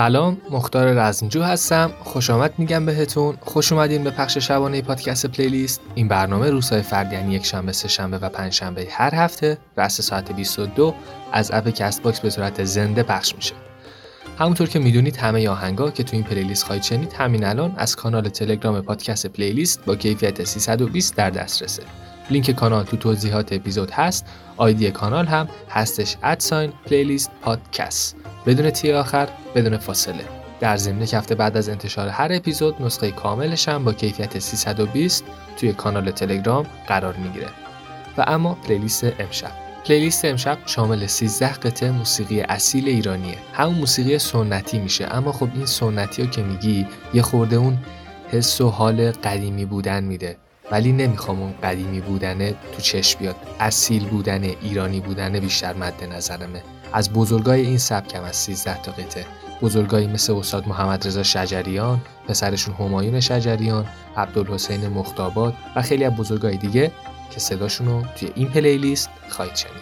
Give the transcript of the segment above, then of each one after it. سلام، مختار رزمجو هستم. خوش آمد میگم بهتون. خوش اومدین به پخش شبانه پادکست پلیلیست. این برنامه روزهای فرد یعنی یک شنبه، سه شنبه و پنج شنبه هر هفته رأس ساعت 22 از اپکس باکس به صورت زنده پخش میشه. همونطور که میدونید همه آهنگا که تو این پلیلیست خواهید شنید همین الان از کانال تلگرام پادکست پلیلیست با کیفیت 320 در دسترسه. لینک کانال تو توضیحات اپیزود هست. آیدی کانال هم هستش @playlistpodcast بدون تی آخر، بدون فاصله. در ضمن یک هفته بعد از انتشار هر اپیزود نسخه کاملش هم با کیفیت 320 توی کانال تلگرام قرار میگیره. و اما پلیلیست امشب شامل 13 قطعه موسیقی اصیل ایرانیه. همون موسیقی سنتی میشه، اما خب این سنتیو که میگی یه خورده اون حس و حال قدیمی بودن میده، ولی نمیخوام اون قدیمی بودنه تو چشم بیاد. اصیل بودنه، ایرانی بودنه بیشتر مد نظرمه. از بزرگای این سبک هم از 13 تا قطعه، بزرگایی مثل استاد محمد رضا شجریان، پسرشون همایون شجریان، عبدالحسین مختاباد و خیلی از بزرگای دیگه که صداشون رو توی این پلیلیست خواهید شنید.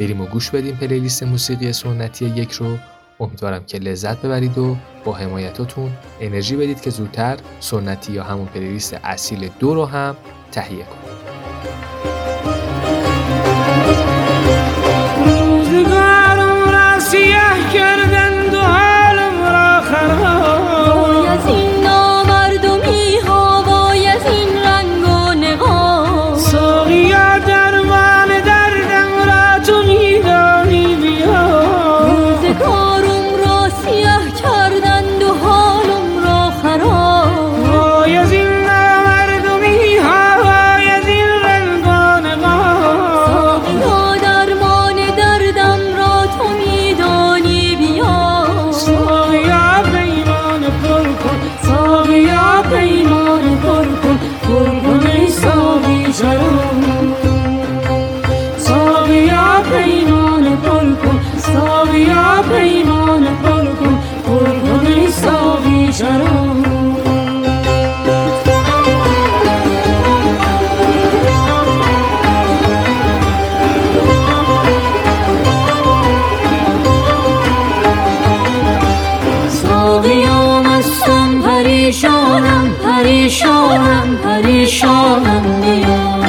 بریم و گوش بدیم پلیلیست موسیقی سنتی یک رو. امیدوارم که لذت ببرید و با حمایتاتون انرژی بدید که زودتر سنتی یا همون پلیلیست اصیل 2 رو هم تهیه کنید. روزگارم را سیاه کردند و حالم را خراب، وای از این نامردمی ها، وای از این رنگ و نقاب. ساقیا درمان دردم را تو میدانی بیا. روزگارم را سیاه کردند و حالم را خراب، وای از این نامردمی ها، وای از این رنگ و نقاب. ساقیا درمان دردم را تو میدانی بیا. ساقیا پیمان پر کن، ساقیا پیمان پر کن، قربون ای ساقی جان. ساقیا پیمان پر کن، ساقیا پیمان پر کن، قربون ای ساقی جان. ساقیا مستم پریشانم، پریشانم، پریشانم بیا.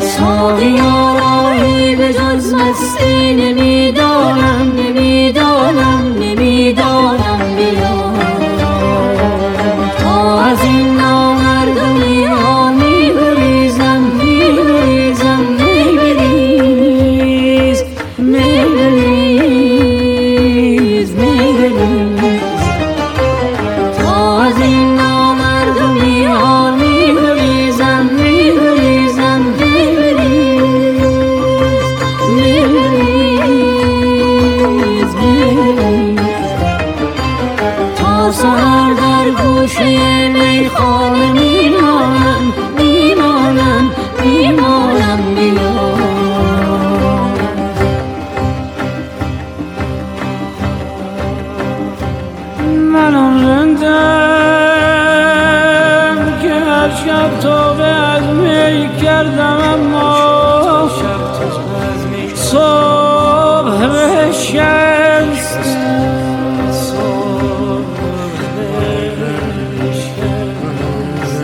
ساقیا راهی به جز مستی نمیدانم، نمیدانم، نمیدانم بیا. تا از این نامردمی ها میگریزم، میگریزم، میگریز، میگریز، میگریز. تا از این نامردمی ها میگریزم، میگریزم، میگریز، میگریز، میگریز. تا سهر در گوشه میخانه میمانم، میمانم، میمانم بیا. من آن رندم که هر شب توبه از می کردم، اما صبح به شکست.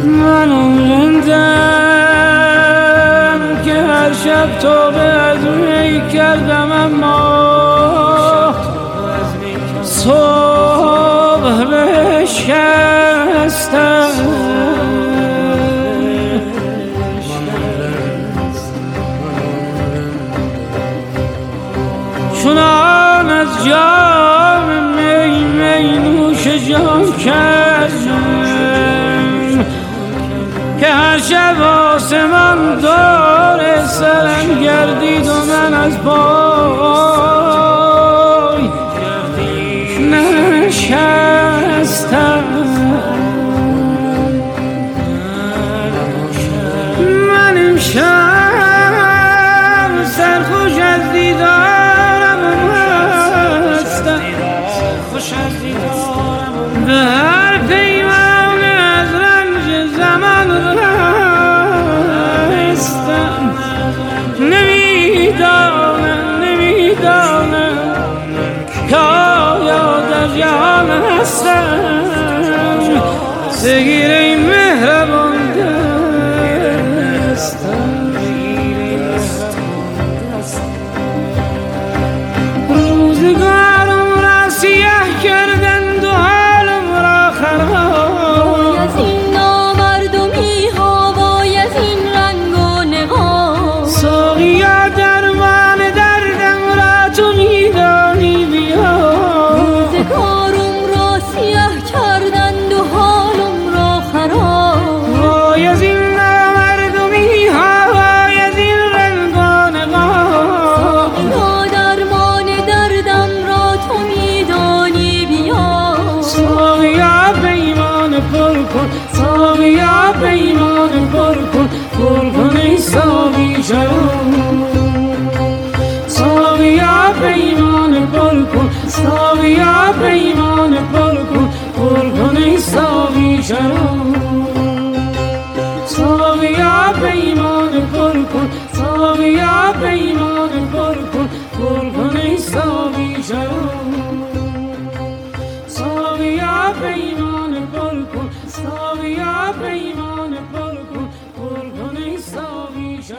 من آن رندم که هر شب توبه از می کردم، اما صبح به شکستم. چنان از جام می می نوش جان کردم که هر شب آسمان دور سرم گردید و من از پای نشستم. من امشب سرخوش از دیدارم هستم، به هر پیمان از رنج زمان رستم. نمیدانم، نمیدانم هستم زگیر این مهربان دستم. روزگارم را سیاه کردند و حالم را خراب. وای از این نامردمی ها، وای از این رنگ و نقاب. ساقیا درمان دردم را تو میدانی بیا. روزگارم را سیاه کردند و حالم را خراب. وای از این نامردمی ها، وای از این رنگ و نقاب. ساقیا درمان دردم را تو میدانی بیا. ساقیا پیمان پر کن، ساقیا پیمان پر کن، پر کن ای ساقی جان. ساقیا پیمان پر کن، ساقیا پیمان پر کن، پر کن ای ساقی جان. ساقیا پیمان پر کن، ساقیا پیمان پر کن، پر کن ای ساقی جان. ساقیا پیمان پر کن، ساقیا پیمان پر کن، پر کن ای ساقی جان. ساقیا پیمان پر کن، ساقیا پیمان پر کن، پر کن ای ساقی جان.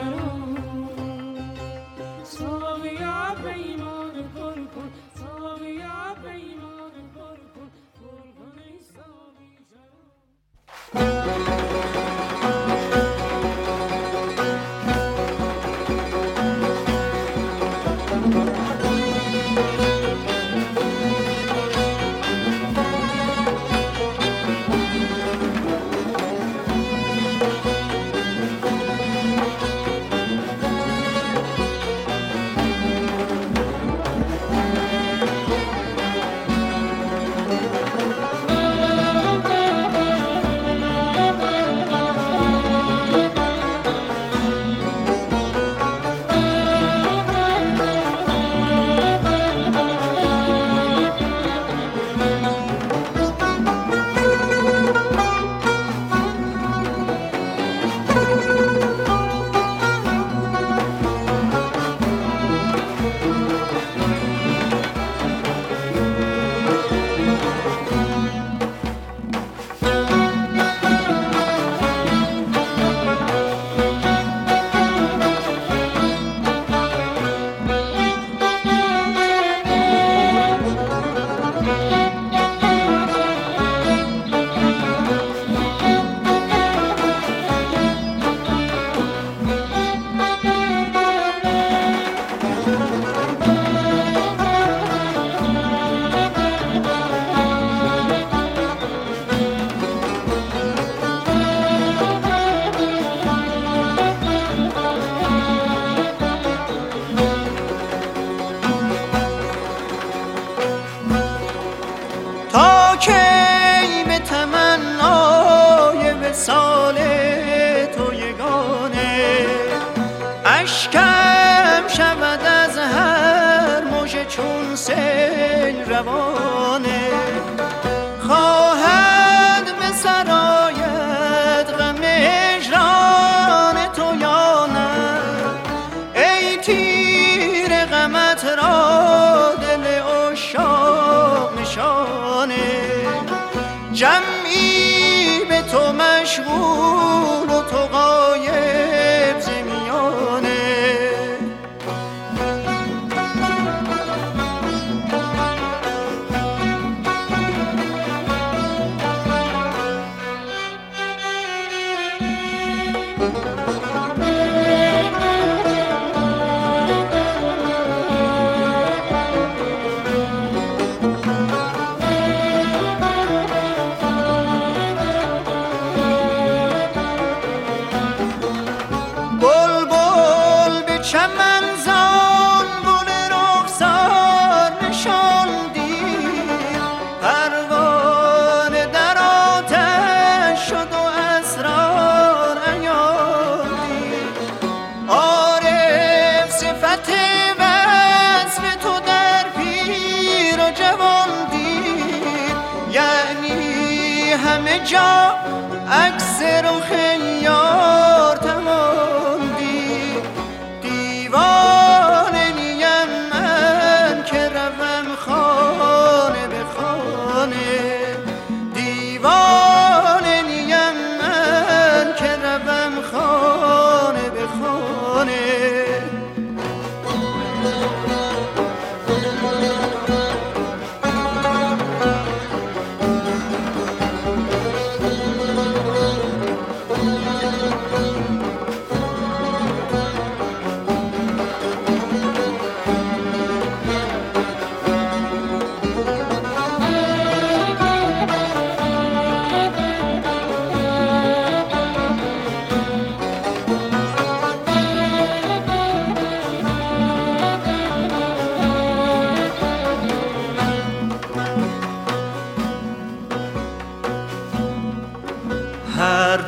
دیوانه نیم من که روم خانه به خانه.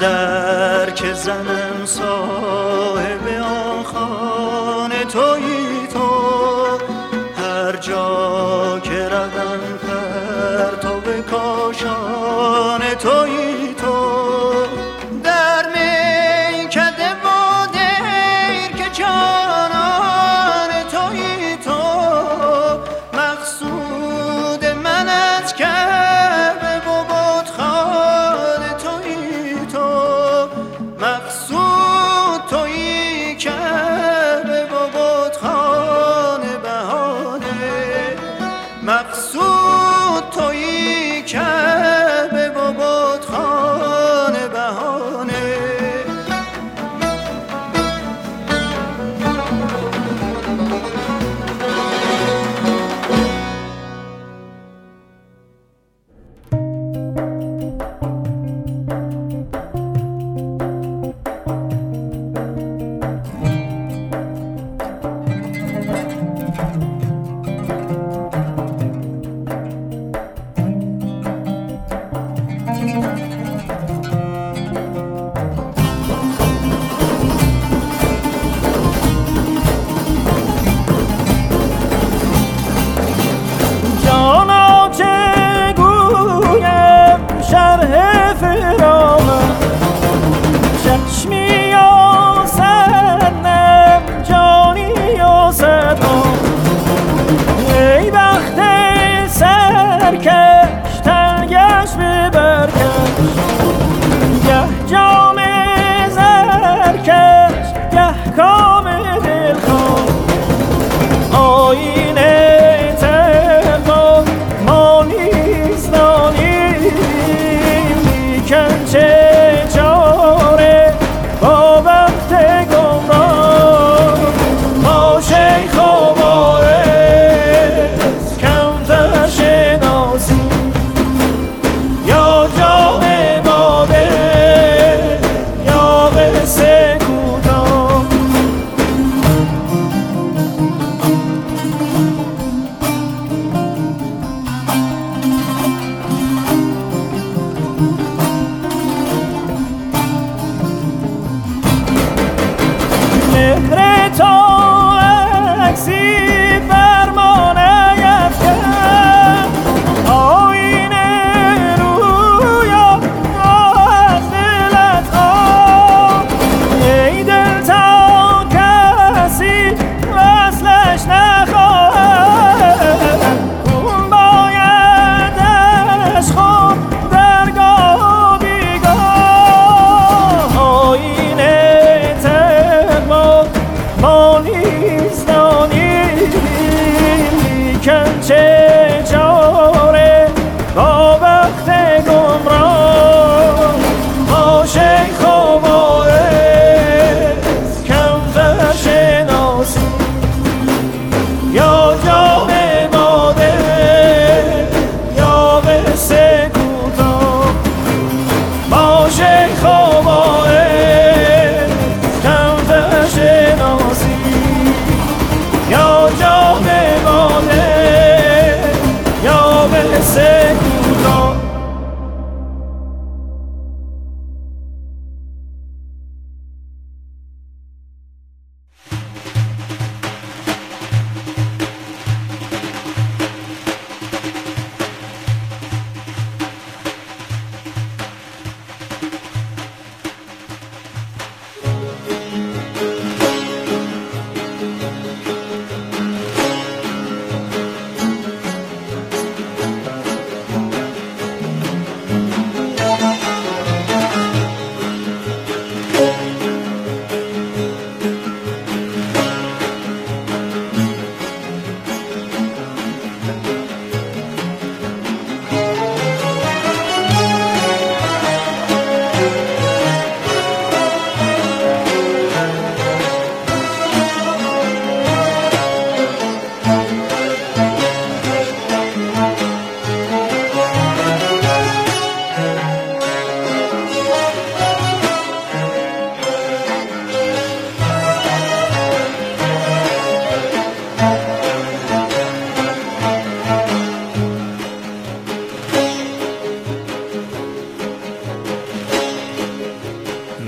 در که زنم صاحب آن خانه تویی تو، هر جا که ردم پر تو به کاشانه تویی تو، در میکده و دیر که جانانه تویی تو، مقصود من از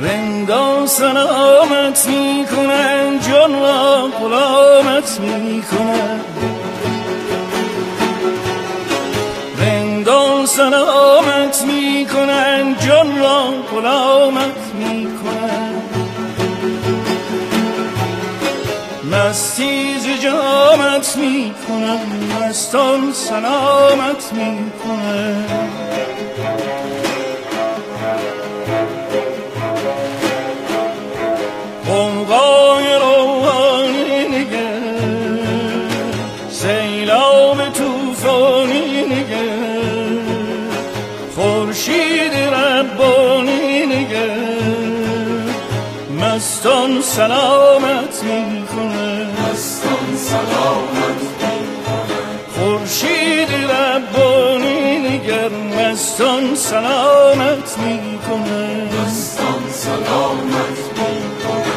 رنگا سلامت می کنن، جان را غلامت می کنن، رنگا سلامت می کنن، جان را غلامت می کنن، مستی ز جامت می کنن، مستان سلامت می کنن. مستان سلامت می کنه، مستان سلامت می کنه، خورشید ربانی نگر، مستان سلامت می کنه، مستان سلامت می کنه.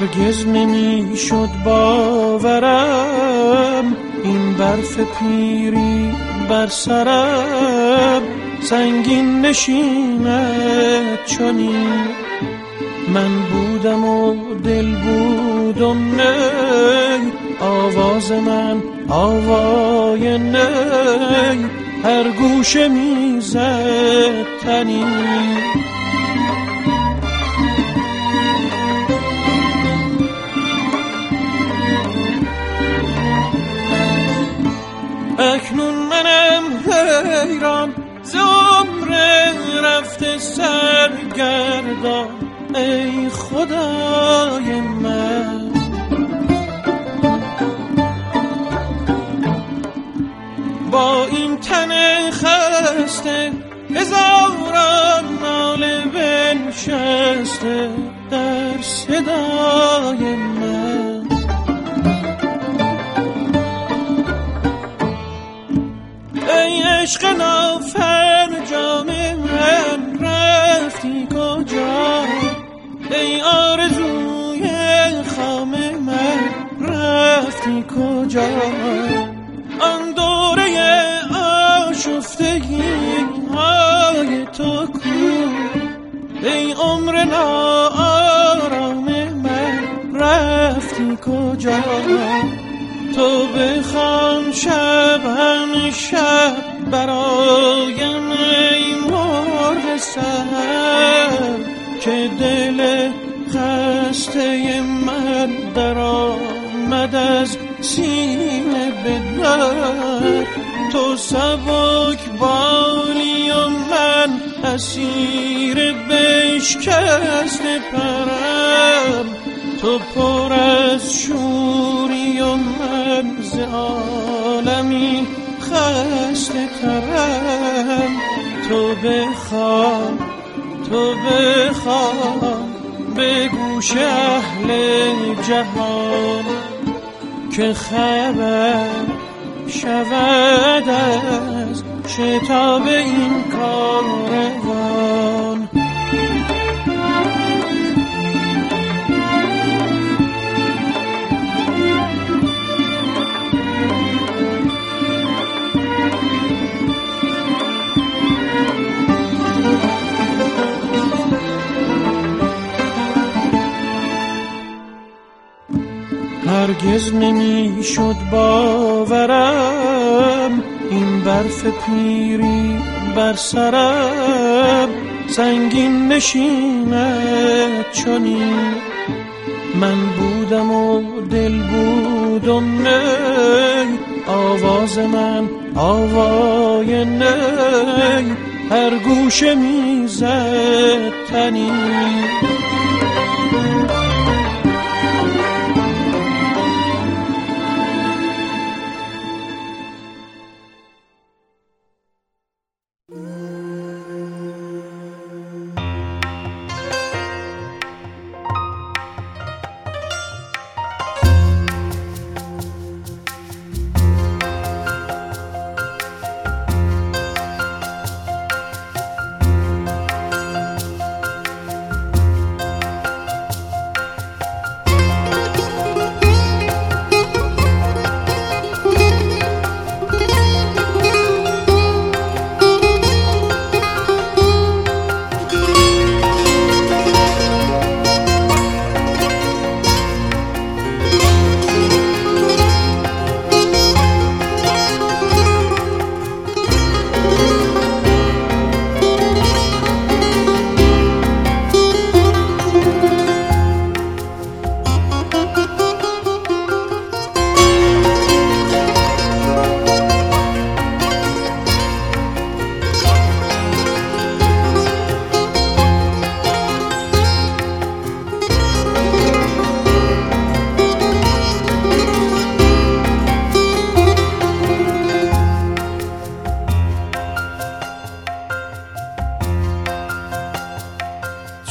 هرگز نمیشد باورم این برف پیری بر سرم سنگین نشیند چنین. من بودم و دل بودم نی، آواز من آوای نی، هر گوشه میزد تنی. اکنون منم حیران ز عمر رفته سرگردان، ای خدای من. با این تن خسته هزاران ناله بنشسته در صدای من. ای عشق نافرجام من رفتی کجا، ای آرزوی خام من رفتی کجا. آن دوره آشفتگی های تو کو، ای عمر ناآرام من رفتی کجا. تو بخوان شب هم شب برایم ای مرغ سحر، که دل خسته من در آمد از سینه به در. تو سبک بالی و من اسیر بشکست پرم، تو پر از شوری و من ز عالمی خسته ترم. تو بخواب به گوش اهل جهان، که خبر شود از شتاب این کاروان. هرگز نمی شد باورم این برف پیری بر سرم سنگین نشیند چنین. من بودم و دل بودم نی، آواز من آوای نی، هر گوشه می زد تنی.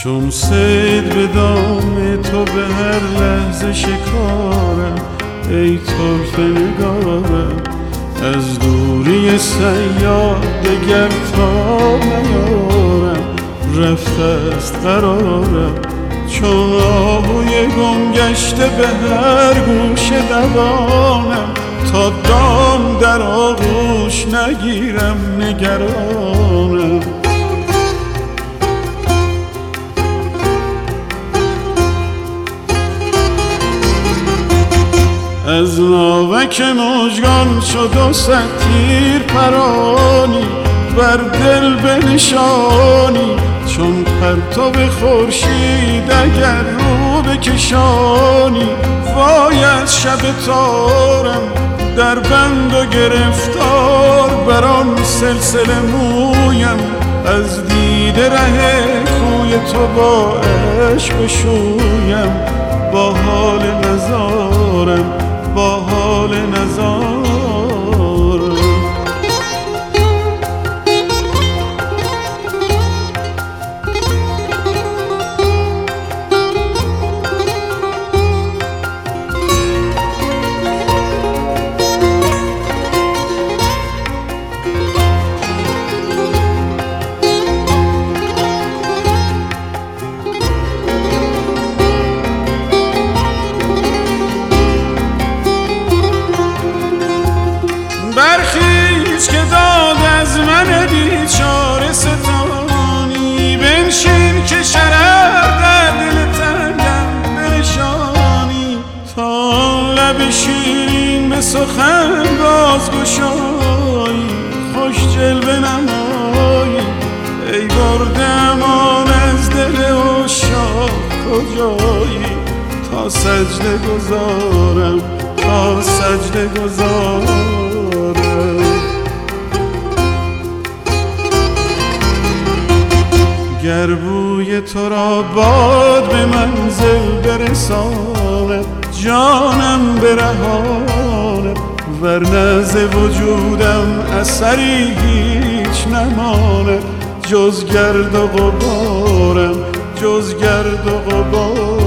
چون صید به دام تو به هر لحظه شکارم، ای طرف نگارم از دوری صیاد دگر تا نیارم. رفت است قرارم چون آهوی گمگشته به هر گوشه دوانم، تا دام در آغوش نگیرم نگرانم. از ناوک مژگان شد و ستیر پرانی، بر دل بنشانی چون پرتو خورشید اگر رو بکشانی. وای از شب تارم در بند و گرفتار، بر آن سلسله مویم از دیده ره کوی تو با عشق شویم. با حال نزارم، با حال نزارم. سخن باز گشایی، خوش جلوه نمایی. ای برده امان از دل عشاق کجایی؟ تا سجده گذارم، تا سجده گذارم. گر بوی تو را باد به منزل برساند، جانم برهانه، ورنه ز وجودم اثری هیچ نمانه. جز گرد و غبارم، جز گرد و غبارم.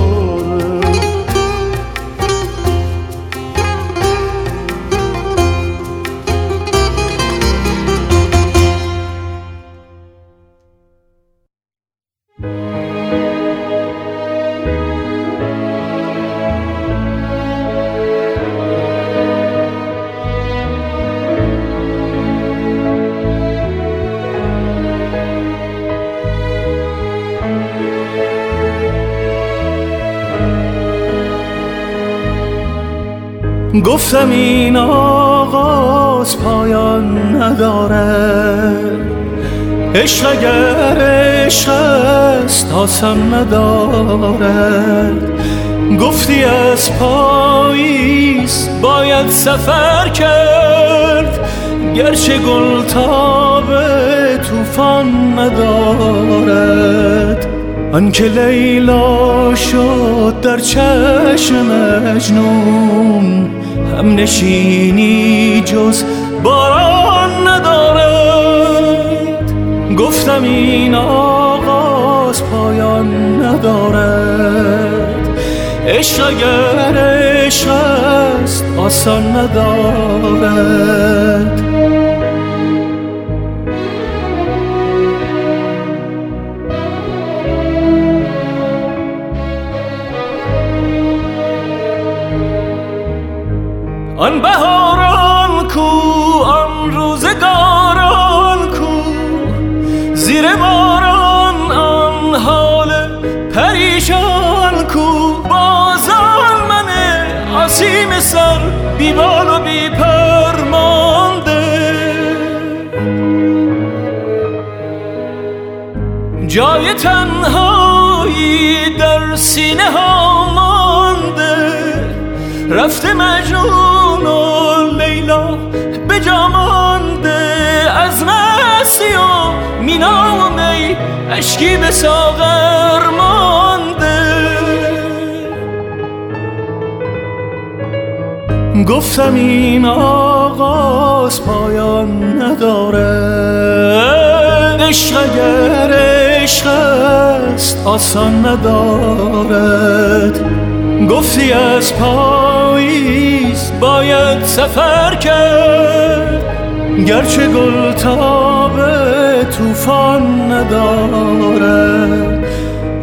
گفتم این آغاز پایان ندارد، عشق اگر عشق است آسم ندارد. گفتی از پاییز باید سفر کرد، گرچه گل تاب طوفان ندارد. آن که لیلا شد در چشم مجنون، هم نشینی جز باران ندارد. گفتم این آغاز پایان ندارد، عشق اگر عشق است آسان ندارد. آن بهاران کو، آن روزگاران کو، زیر باران آن حال پریشان کو. بازان من آسیم سر بی بال و بی پر مانده، جای تنهایی در سینه ها مانده. رفته مجنون و لیلا به جا مانده، از مستی و مینا و می اشکی به ساغر مانده. گفتم این آغاز پایان ندارد، عشق اگر عشق است آسان ندارد. گفتی از پاییز باید سفر کرد، گرچه گل تاب طوفان ندارد.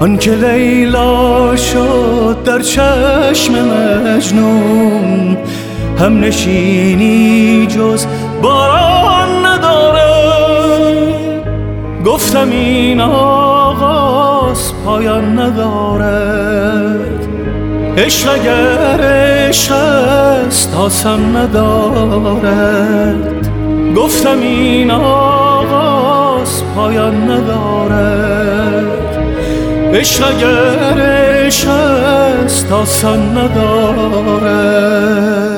آن که لیلا شد در چشم مجنون، هم نشینی جز باران نداره. گفتم این آغاز پایان ندارد، عشق اگر عشق است آسم ندارد. گفتم این آغاز پایان ندارد، عشق اگر عشق است آسم ندارد.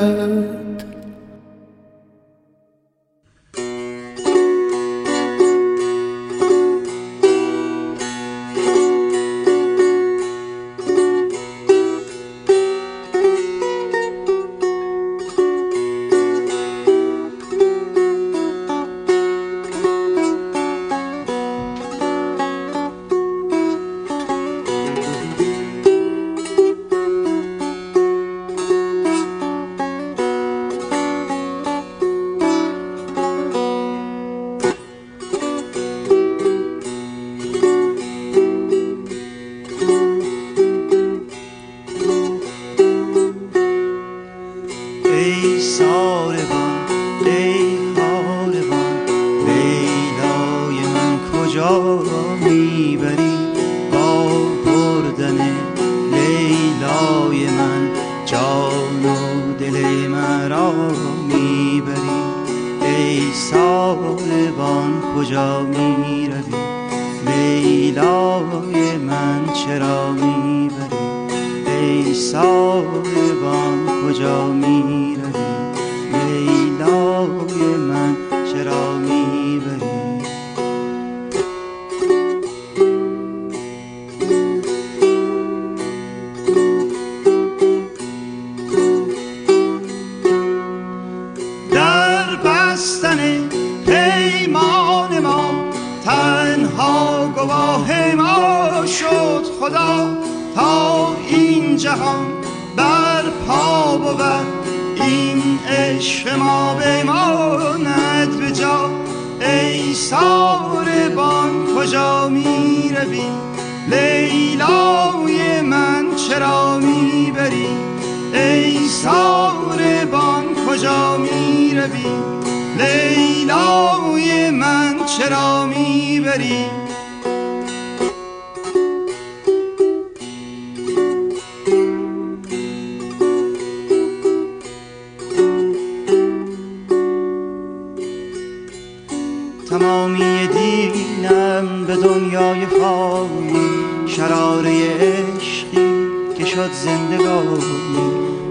تمامی دینم به دنیای فانی، شراره عشقی که شد زندگانی.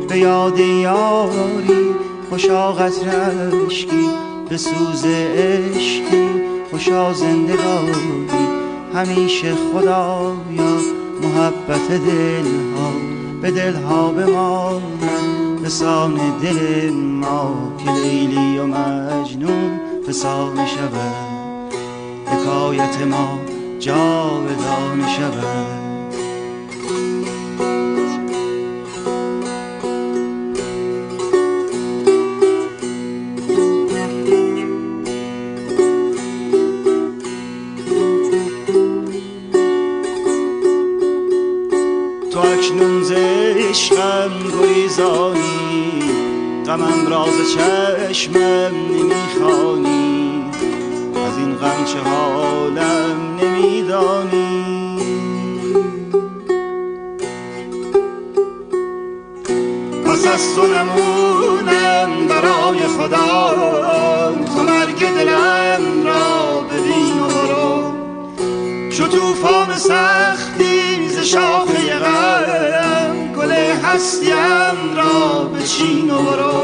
به یاد یاری خوشا قطره عشقی، به سوز عشقی خوشا زندگانی. همیشه خدایا محبت دلها به دلها بماند، به سان دل ما که لیلی و مجنون فسانه شود. حکایت ما جاودانه شود. تو اکنون ز عشقم گریزانی، غمم را ز چشمم نمیخوانی. از این غم چه حالم نمیدانی. پس از تو نمونم برای خدا، تو مرگ دلم را ببین و برو. چو توفان سختی ز شاخه غم، گل هستیم را بچین و برو.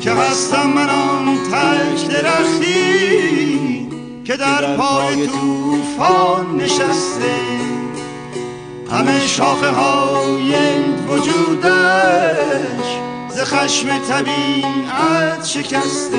که هستم من آن تک درختی که در پای توفان نشسته. همه شاخه های وجودش ز خشم طبیعت شکسته.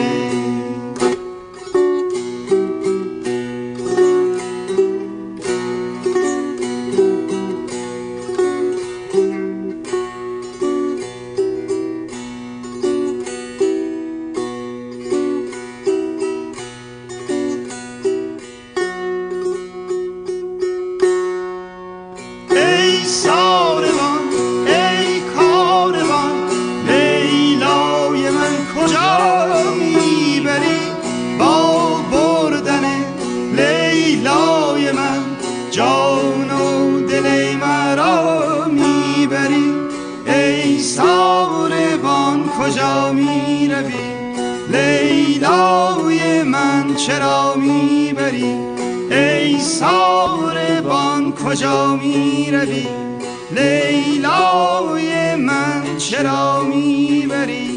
ساربان کجا می روی؟ لیلای من چرا می بری؟ ای ساربان کجا می روی؟ لیلای من چرا می بری؟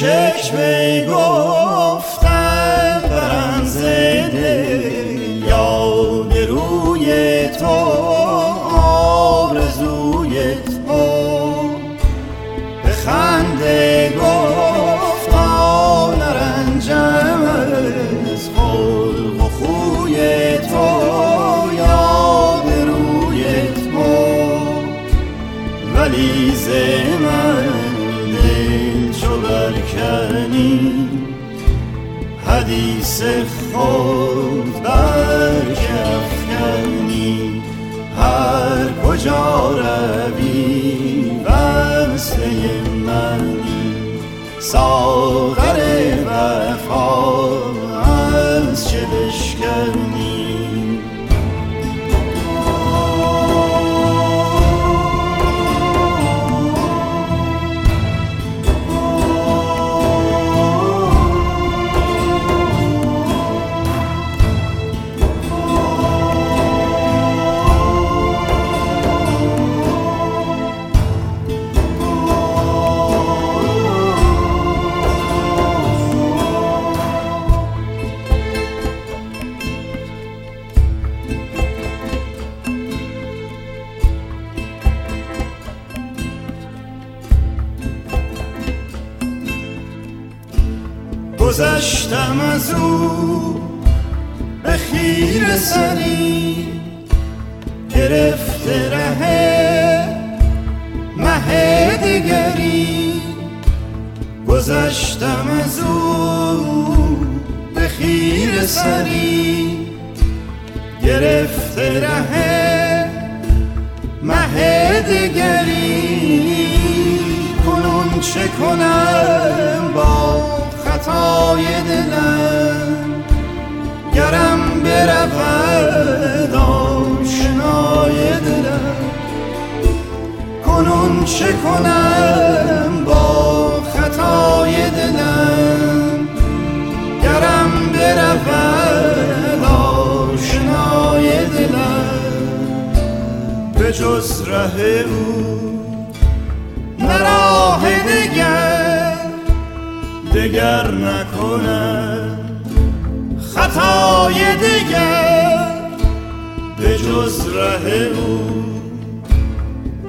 شکل می گفتن برم زده یاد روی تو آرزوی تو به خنده گفتا نرنجم از خلق و خوی تو یاد روی تو ولی زمن برکنی حدیث خود برکف کنی هر کجا روی وصل منی ساغر وفا از چه بشکنی گذشتم از او به خیره سری گرفته ره مه دیگری گذشتم از او به خیره سری گرفته ره مه دیگری کنون چه کنم با خطای دلم گرم برود آشنای دلم کنون چه کنم با خطای دلم گرم برود آشنای دلم به جز ره او نراه دگر دگر نکنم خطای دگر به جز ره او،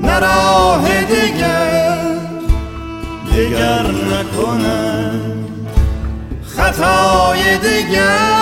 نه راه دگر نکنم خطای دگر.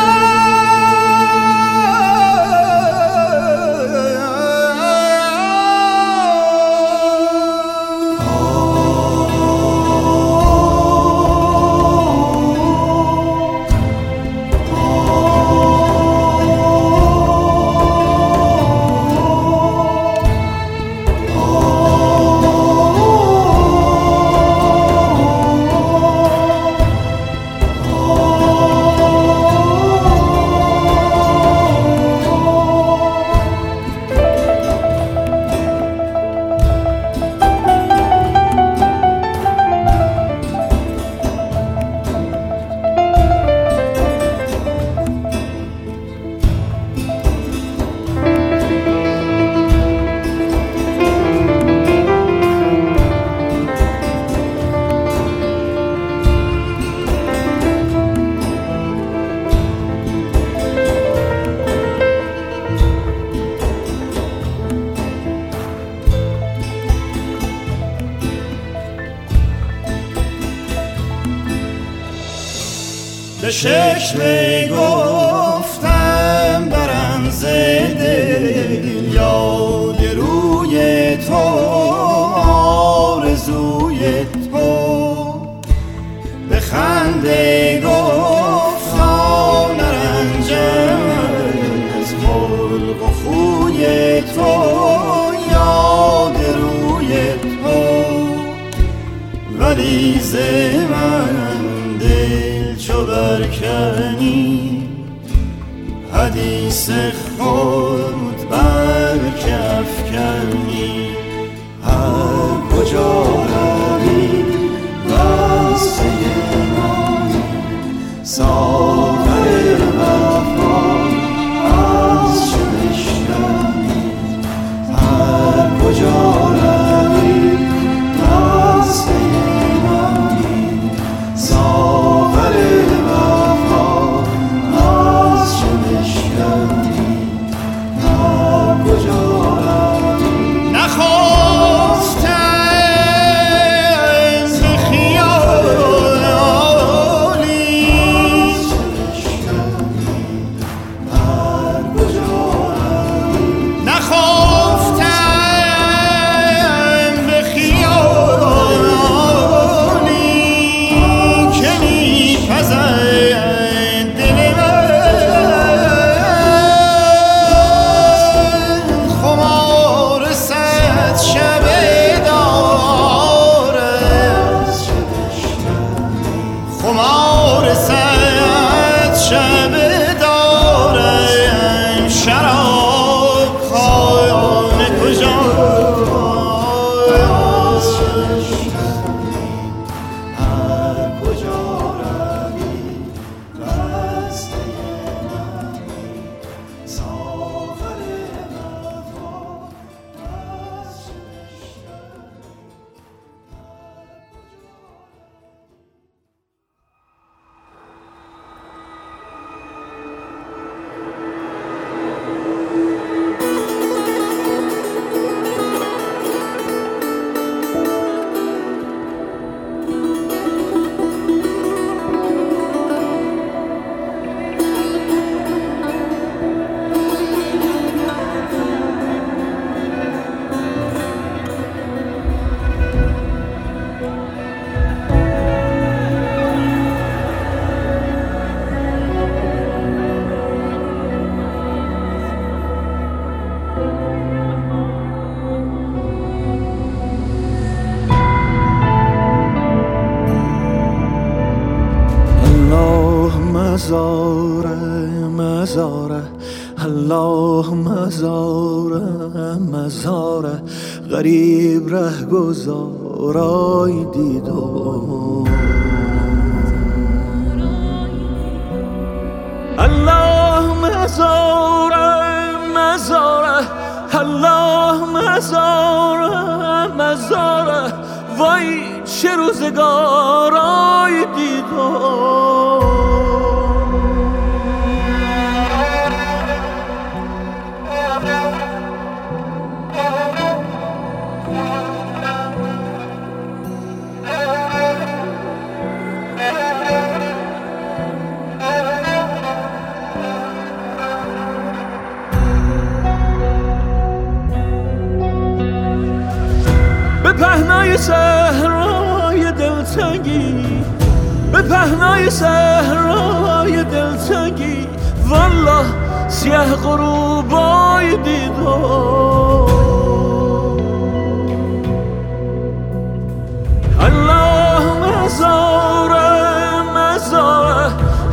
به شش می گفتم برم زدل، یاد روی تو آرزوی تو، به خنده گفتا نرنجم از خلق و خوی تو، یاد روی تو ولی زمن چو برکنی حدیث خود برکف کنی، هر کجا روی بسته منی، ساغر وفا از چه بشکنی، هر کجا روی بسته منی، ساغر غریب ره گذارای دیدم، الله مزاره مزاره، الله مزاره مزاره، وای چه روزگارای دیدم. به پهنای صحرای دلتنگی والله سیه غروبای دیدم. الله مزاره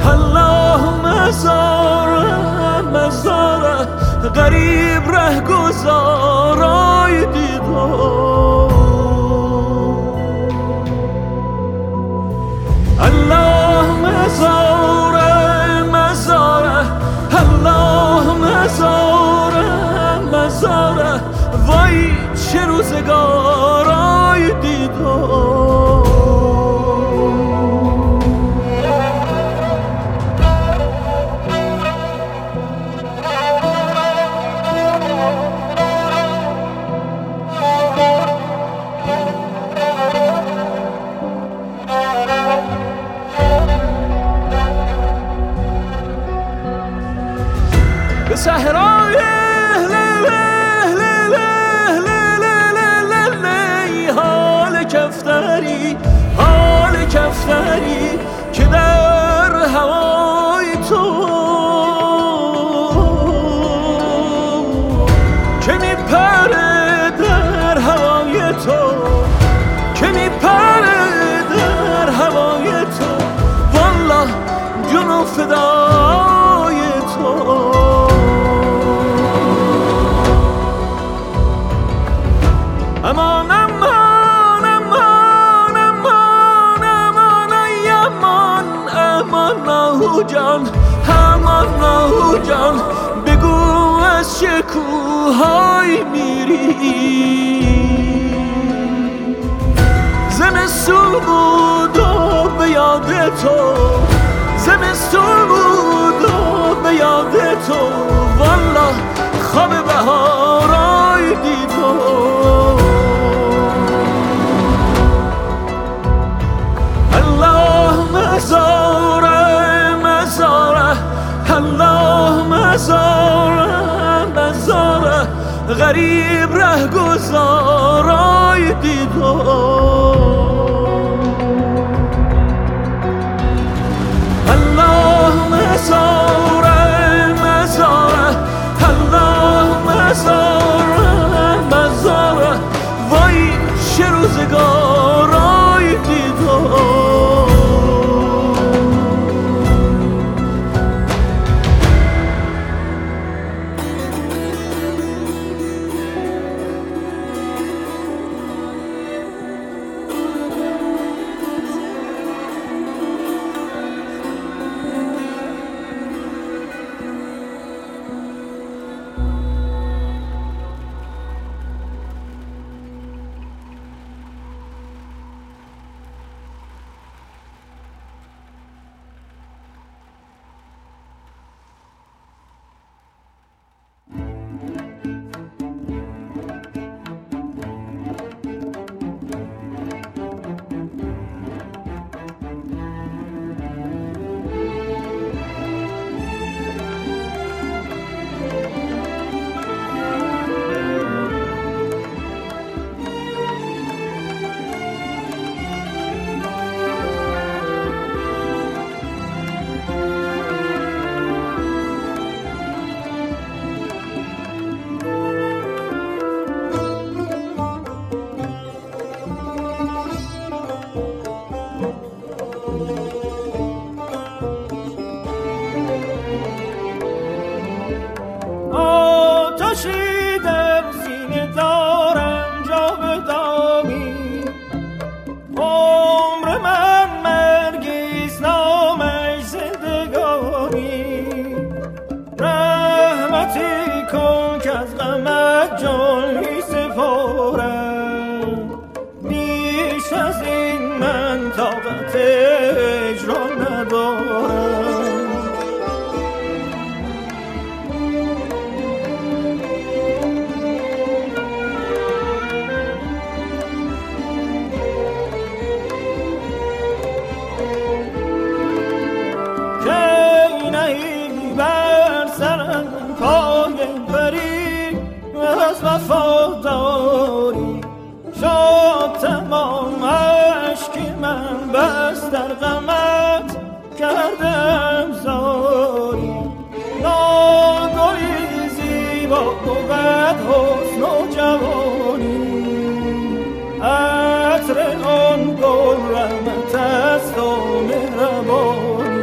الله مزاره غریب ره گذارای دیدم. الله مزاره الله مزاره وای چه روزگارای دیدم. صحرای حال کفتری که در هوای تو که میپره در هوای تو والله جونم فدای تو. همان نهو جان بگو از چه کوه‌های میری. زمستون بود و به یاد تو والله خواب بهارای دیدم. الله مزاره غریب ره گذارای دیدم. الله مزاره الله مزاره وای چه روزگارای دیدم. از وفاداری شاد تمام عشقی من، بس در غمت کردم زاری. ناگلی زیبا بود حسن و جوانی، عطر آن گل رحمت است و مهربانی.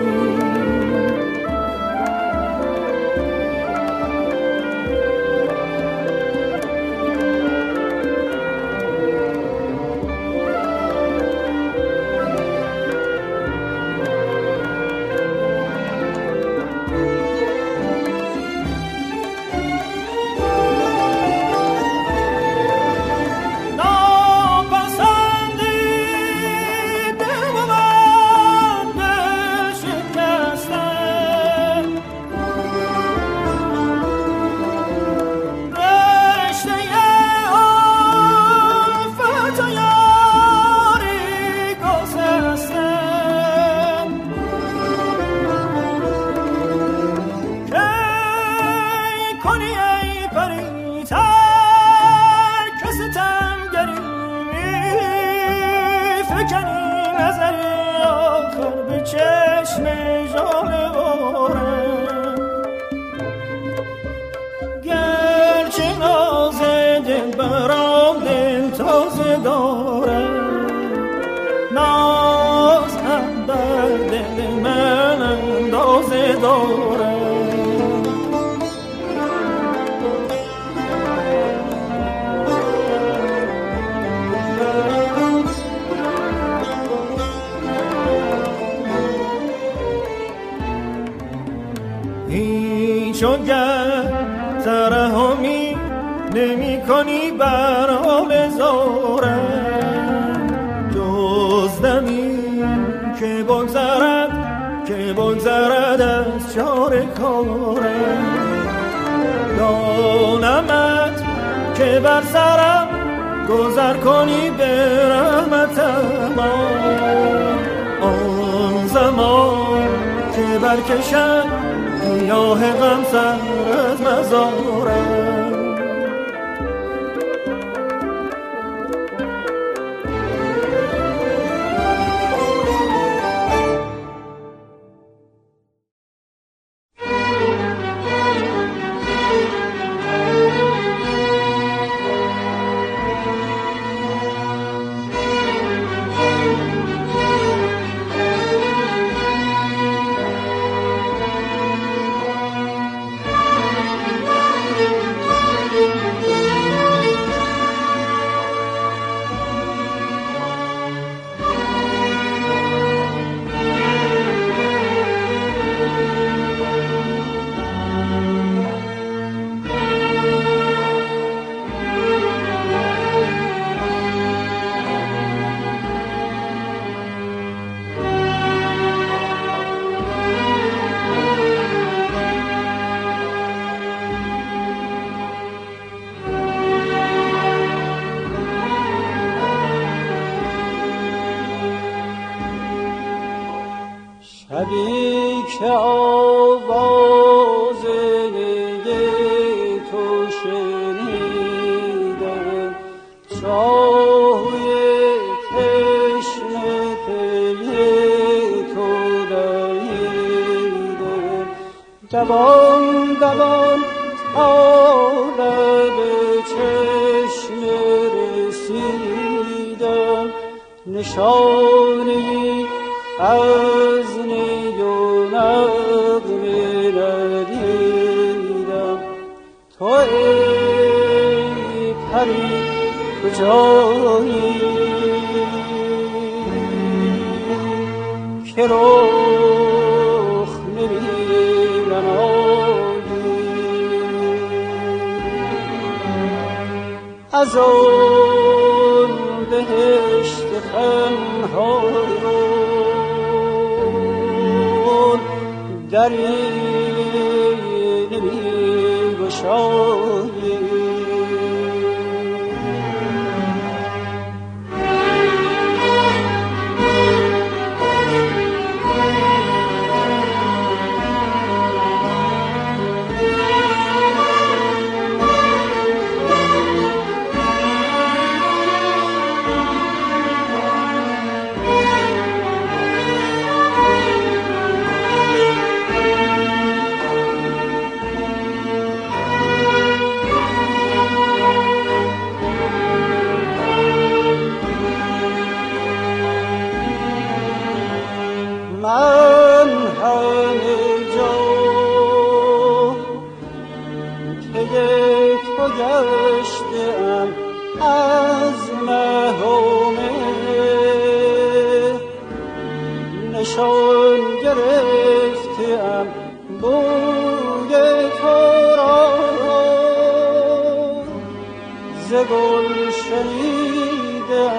بریده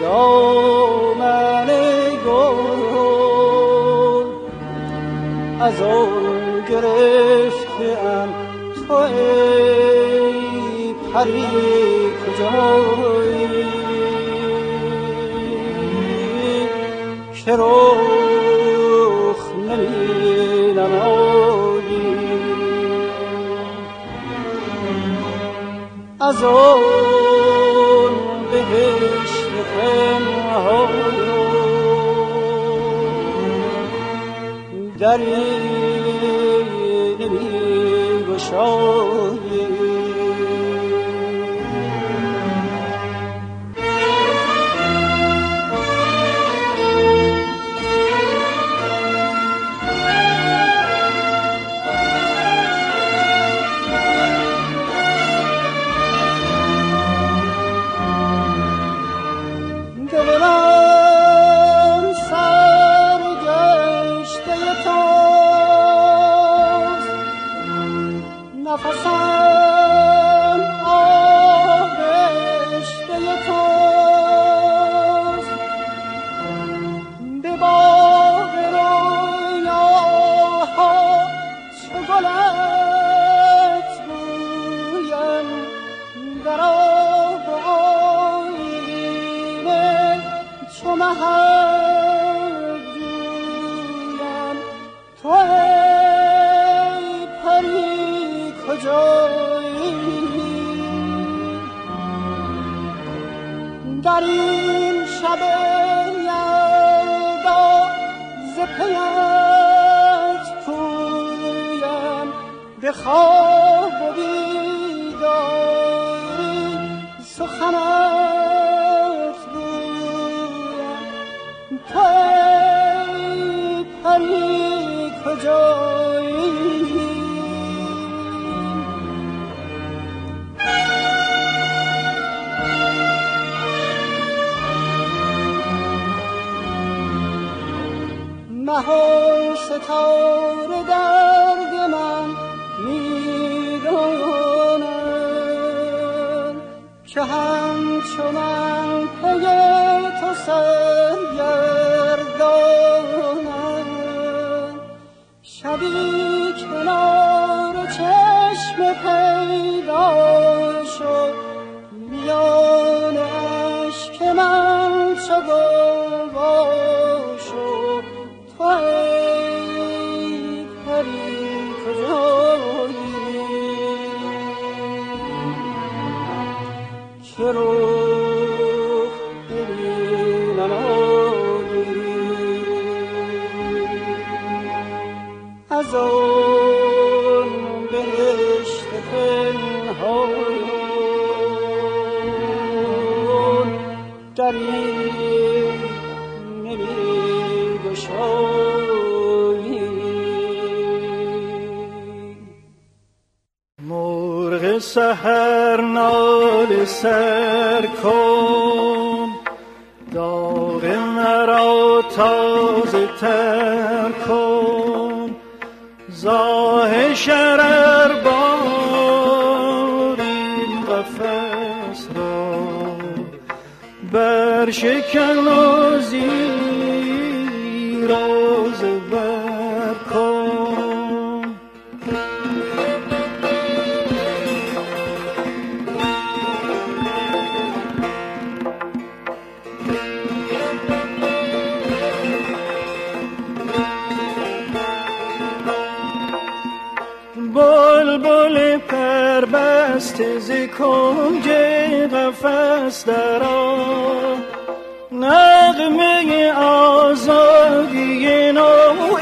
دامن گل از آن گرفتم تو ای پری کجایی که رخ نمی نمایی از آن بهشت خمهای دری نمی گشایی سحر ناله سر کن داغ مرا تازه تر کن زاه شرر بار این قفص را برشکن و زیر آز بر کن ز کنج قفس درآ نغمه آزادی نوع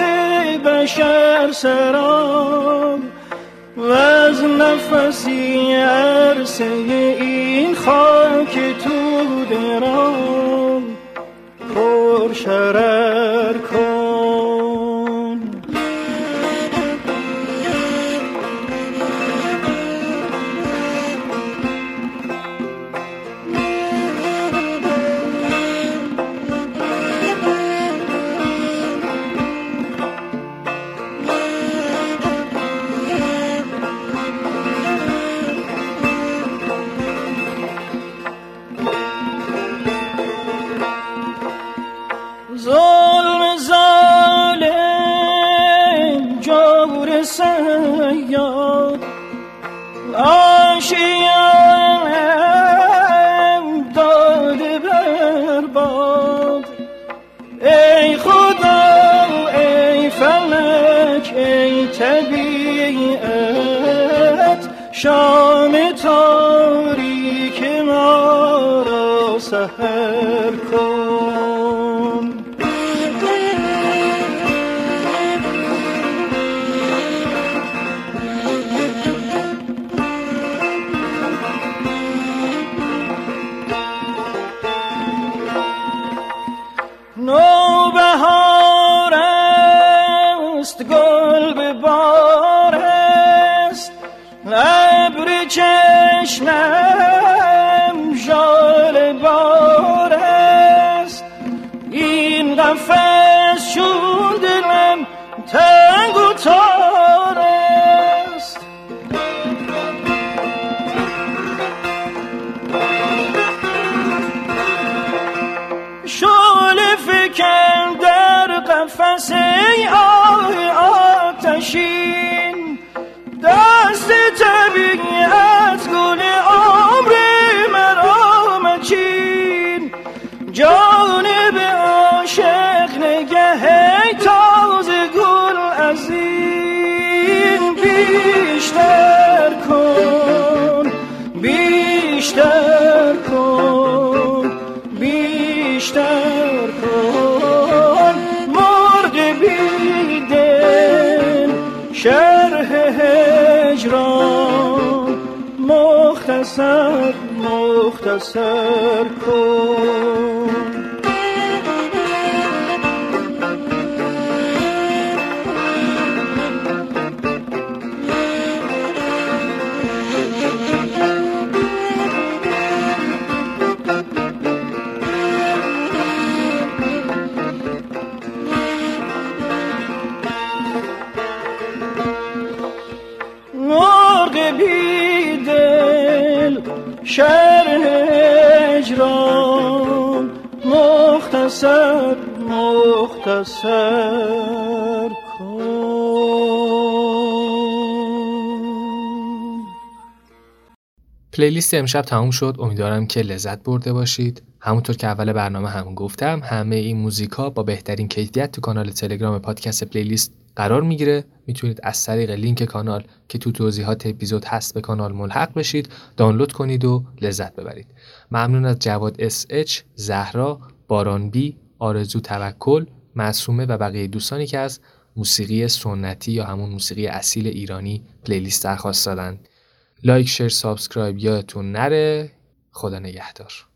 بشر سرام و از نفسی عرصه این خاک تو درام پر شرر کن سیاد آشیانم داده بر باد. ای خدا ای فلک ای طبیعت، شام تاریک ما را سحر کن. نوبهار است گل به بار است، ابر چشمم ژاله بار است. این قفس شد دلم تنگ و تار است. شعله فکن در قفس ای آتشین، دست طبیعت گل عمر مرا مچین. جانب عاشق نگه تازه گل از این بیشتر کن، بیشتر کن، بیشتر کن. مرغ بیدل شرح هجران مختصر مختصر کن. شرح هجران مختصر مختصر کن. پلیلیست امشب تموم شد. امیدوارم که لذت برده باشید. همونطور که اول برنامه هم گفتم، همه این موزیکا با بهترین کیفیت تو کانال تلگرام پادکست پلیلیست قرار میگیره. میتونید از طریق لینک کانال که تو توضیحات اپیزود هست به کانال ملحق بشید، دانلود کنید و لذت ببرید. ممنون از جواد SH، زهرا، باران بی، آرزو توکل، معصومه و بقیه دوستانی که از موسیقی سنتی یا همون موسیقی اصیل ایرانی پلیلیست درخواست دادن. لایک، شیر، سابسکرایب یادتون نره. خدا نگهدار.